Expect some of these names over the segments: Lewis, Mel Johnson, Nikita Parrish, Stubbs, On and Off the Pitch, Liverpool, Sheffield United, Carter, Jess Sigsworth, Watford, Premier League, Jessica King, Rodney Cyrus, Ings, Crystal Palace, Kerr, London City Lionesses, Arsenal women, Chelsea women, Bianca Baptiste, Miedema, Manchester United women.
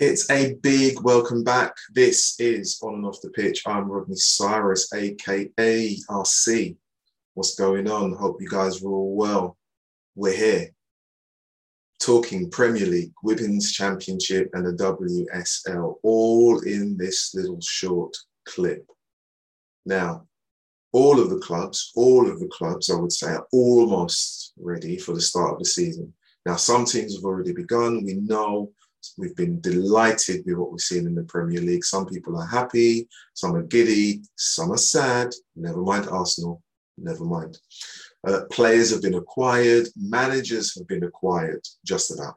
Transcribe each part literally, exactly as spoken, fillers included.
It's a big welcome back. This is On and Off the Pitch. I'm Rodney Cyrus, aka R C. What's going on? Hope you guys are all well. We're here talking Premier League, Women's Championship and the W S L, all in this little short clip. Now, all of the clubs, all of the clubs, I would say, are almost ready for the start of the season. Now, some teams have already begun. We know we've been delighted with what we've seen in the Premier League. Some people are happy, some are giddy, some are sad. Never mind Arsenal, never mind. Uh, players have been acquired, managers have been acquired, just about.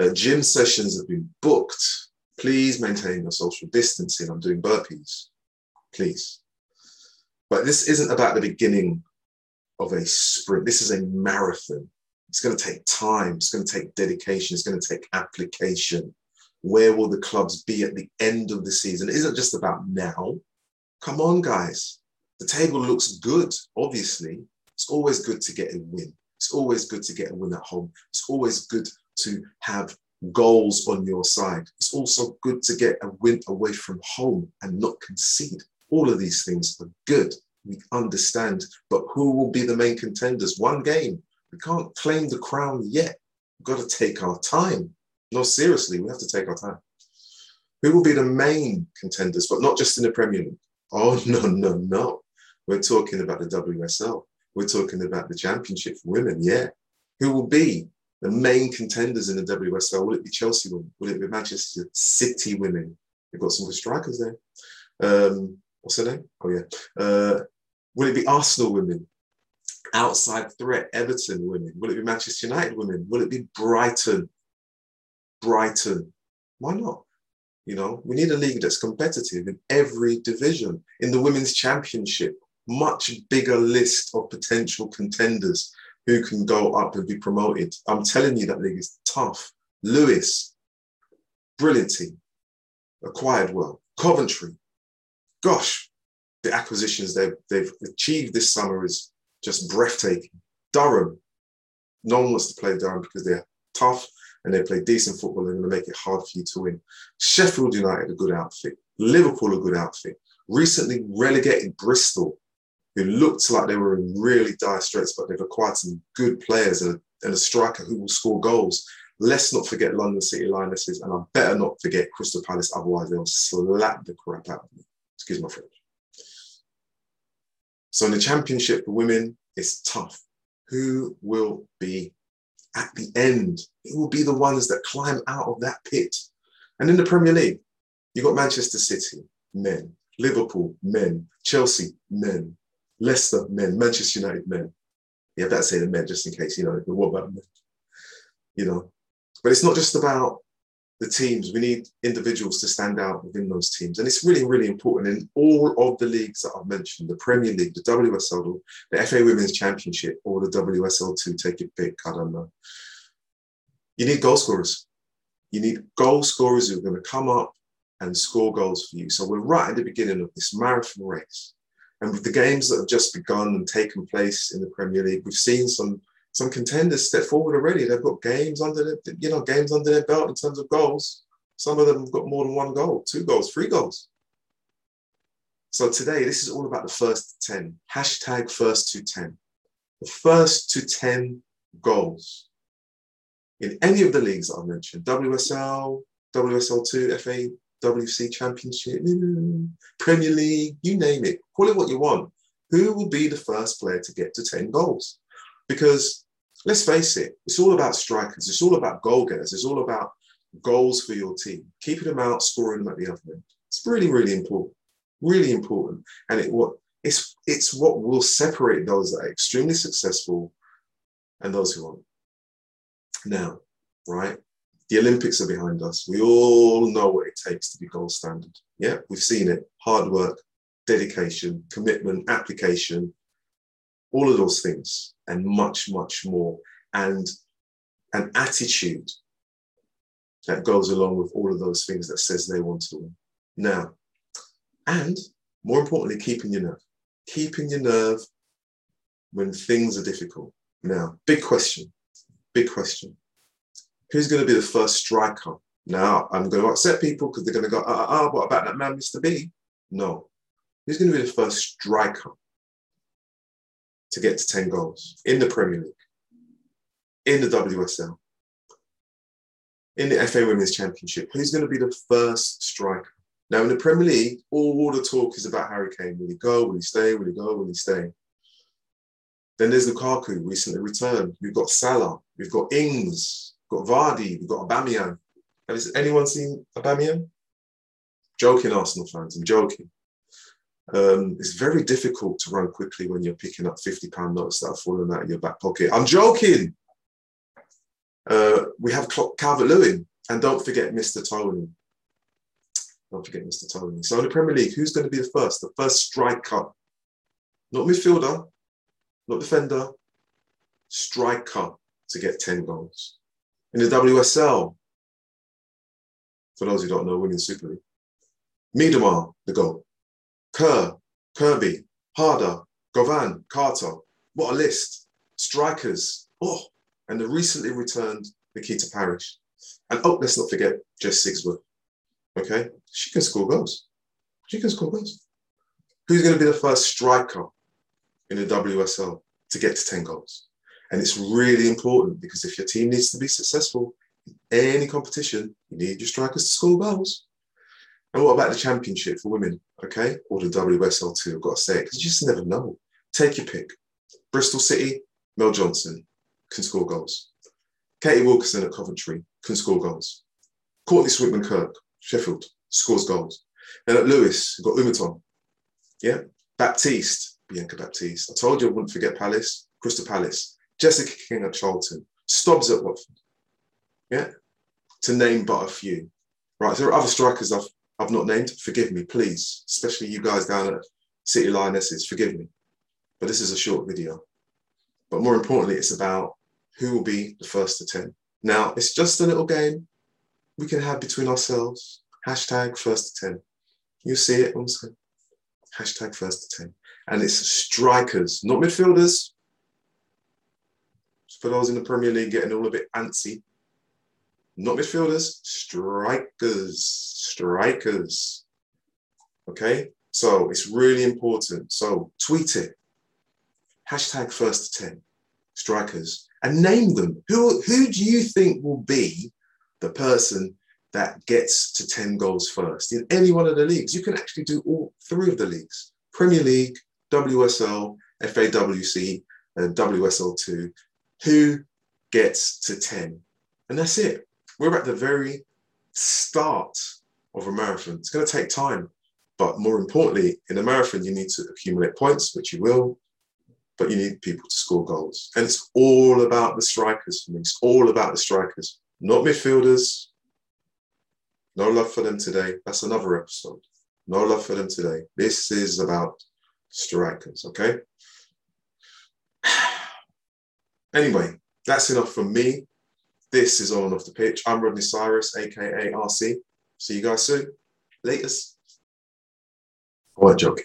Uh, gym sessions have been booked. Please maintain your social distancing. I'm doing burpees, please. But this isn't about the beginning of a sprint. This is a marathon. It's going to take time. It's going to take dedication. It's going to take application. Where will the clubs be at the end of the season? It isn't just about now. Come on, guys. The table looks good, obviously. It's always good to get a win. It's always good to get a win at home. It's always good to have goals on your side. It's also good to get a win away from home and not concede. All of these things are good. We understand. But who will be the main contenders? One game. We can't claim the crown yet. We've got to take our time. No, seriously, we have to take our time. Who will be the main contenders, but not just in the Premier League? Oh, no, no, no. We're talking about the W S L. We're talking about the Championship for women, yeah. Who will be the main contenders in the W S L? Will it be Chelsea women? Will it be Manchester City women? They've got some good strikers there. Um, what's her name? Oh, yeah. Uh, will it be Arsenal women? Outside threat, Everton women. Will it be Manchester United women? Will it be Brighton? Brighton. Why not? You know, we need a league that's competitive in every division. In the Women's Championship, much bigger list of potential contenders who can go up and be promoted. I'm telling you, that league is tough. Lewis, brilliant team. Acquired well. Coventry. Gosh, the acquisitions they've, they've achieved this summer is just breathtaking. Durham, no one wants to play Durham because they're tough and they play decent football and they're going to make it hard for you to win. Sheffield United, a good outfit. Liverpool, a good outfit. Recently relegated Bristol, who looked like they were in really dire straits, but they've acquired some good players and a, and a striker who will score goals. Let's not forget London City Lionesses, and I better not forget Crystal Palace, otherwise they'll slap the crap out of me. Excuse my French. So in the Championship for women, it's tough. Who will be at the end? Who will be the ones that climb out of that pit? And in the Premier League, you've got Manchester City, men. Liverpool, men. Chelsea, men. Leicester, men. Manchester United, men. You have to say the men just in case, you know, what about men? You know, but it's not just about the teams. We need individuals to stand out within those teams. And it's really, really important in all of the leagues that I've mentioned, the Premier League, the W S L, the F A Women's Championship, or the W S L two, take your pick, I don't know. You need goal scorers. You need goal scorers who are going to come up and score goals for you. So we're right at the beginning of this marathon race. And with the games that have just begun and taken place in the Premier League, we've seen some Some contenders step forward already. They've got games under their, you know, games under their belt in terms of goals. Some of them have got more than one goal, two goals, three goals. So today, this is all about the first ten. Hashtag first to ten. The first to ten goals in any of the leagues that I mentioned: W S L, W S L two, F A, W C Championship, Premier League. You name it. Call it what you want. Who will be the first player to get to ten goals? Because let's face it, it's all about strikers. It's all about goal getters. It's all about goals for your team. Keeping them out, scoring them at the other end. It's really, really important. Really important. And it what it's it's what will separate those that are extremely successful and those who aren't. Now, right, the Olympics are behind us. We all know what it takes to be gold standard. Yeah, we've seen it. Hard work, dedication, commitment, application, all of those things. And much, much more, and an attitude that goes along with all of those things that says they want to win. Now, and more importantly, keeping your nerve. Keeping your nerve when things are difficult. Now, big question, big question. Who's going to be the first striker Now, I'm going to upset people because they're going to go, ah, ah, ah, what about that man, Mister B? No. Who's going to be the first striker to get to ten goals in the Premier League, in the W S L, in the F A Women's Championship? Who's going to be the first striker? Now, in the Premier League, all, all the talk is about Harry Kane. Will he go? Will he stay? Will he go? Will he stay? Then there's Lukaku, recently returned. We've got Salah. We've got Ings. We've got Vardy. We've got Aubameyang. Has anyone seen Aubameyang? Joking, Arsenal fans. I'm joking. Um, it's very difficult to run quickly when you're picking up fifty pound notes that are falling out of your back pocket. I'm joking. Uh, we have Calvert-Lewin. And don't forget Mister Toney. Don't forget Mister Toney. So in the Premier League, who's going to be the first? The first striker. Not midfielder, not defender. Striker to get ten goals. In the W S L, for those who don't know, Women's Super League, Miedema, the goal. Kerr, Kirby, Harder, Govan, Carter. What a list. Strikers. Oh, and the recently returned Nikita Parrish. And oh, let's not forget Jess Sigsworth. Okay? She can score goals. She can score goals. Who's going to be the first striker in the W S L to get to ten goals? And it's really important because if your team needs to be successful in any competition, you need your strikers to score goals. And what about the championship for women, okay? Or the W S L two, I've got to say it, because you just never know. Take your pick. Bristol City, Mel Johnson, can score goals. Katie Wilkinson at Coventry, can score goals. Courtney Sweetman-Kirk, Sheffield, scores goals. Then at Lewis, you've got Umaton. Yeah? Baptiste, Bianca Baptiste. I told you I wouldn't forget Palace, Crystal Palace. Jessica King at Charlton. Stubbs at Watford. Yeah? To name but a few. Right, there are other strikers I've I've not named, forgive me, please, especially you guys down at City Lionesses, forgive me. But this is a short video. But more importantly, it's about who will be the first to ten. Now, it's just a little game we can have between ourselves. Hashtag first to ten. You see it also. Hashtag first to ten. And it's strikers, not midfielders. For those in the Premier League getting all a bit antsy. Not midfielders, strikers, strikers, okay? So it's really important. So tweet it, hashtag first to ten, strikers, and name them. Who, who do you think will be the person that gets to ten goals first in any one of the leagues? You can actually do all three of the leagues, Premier League, W S L, F A W C, and W S L two. Who gets to ten? And that's it. We're at the very start of a marathon. It's going to take time. But more importantly, in a marathon, you need to accumulate points, which you will. But you need people to score goals. And it's all about the strikers for me. It's all about the strikers, not midfielders. No love for them today. That's another episode. No love for them today. This is about strikers, okay? Anyway, that's enough from me. This is On and Off the Pitch. I'm Rodney Cyrus, a k a. R C. See you guys soon. Latest. All right, joking.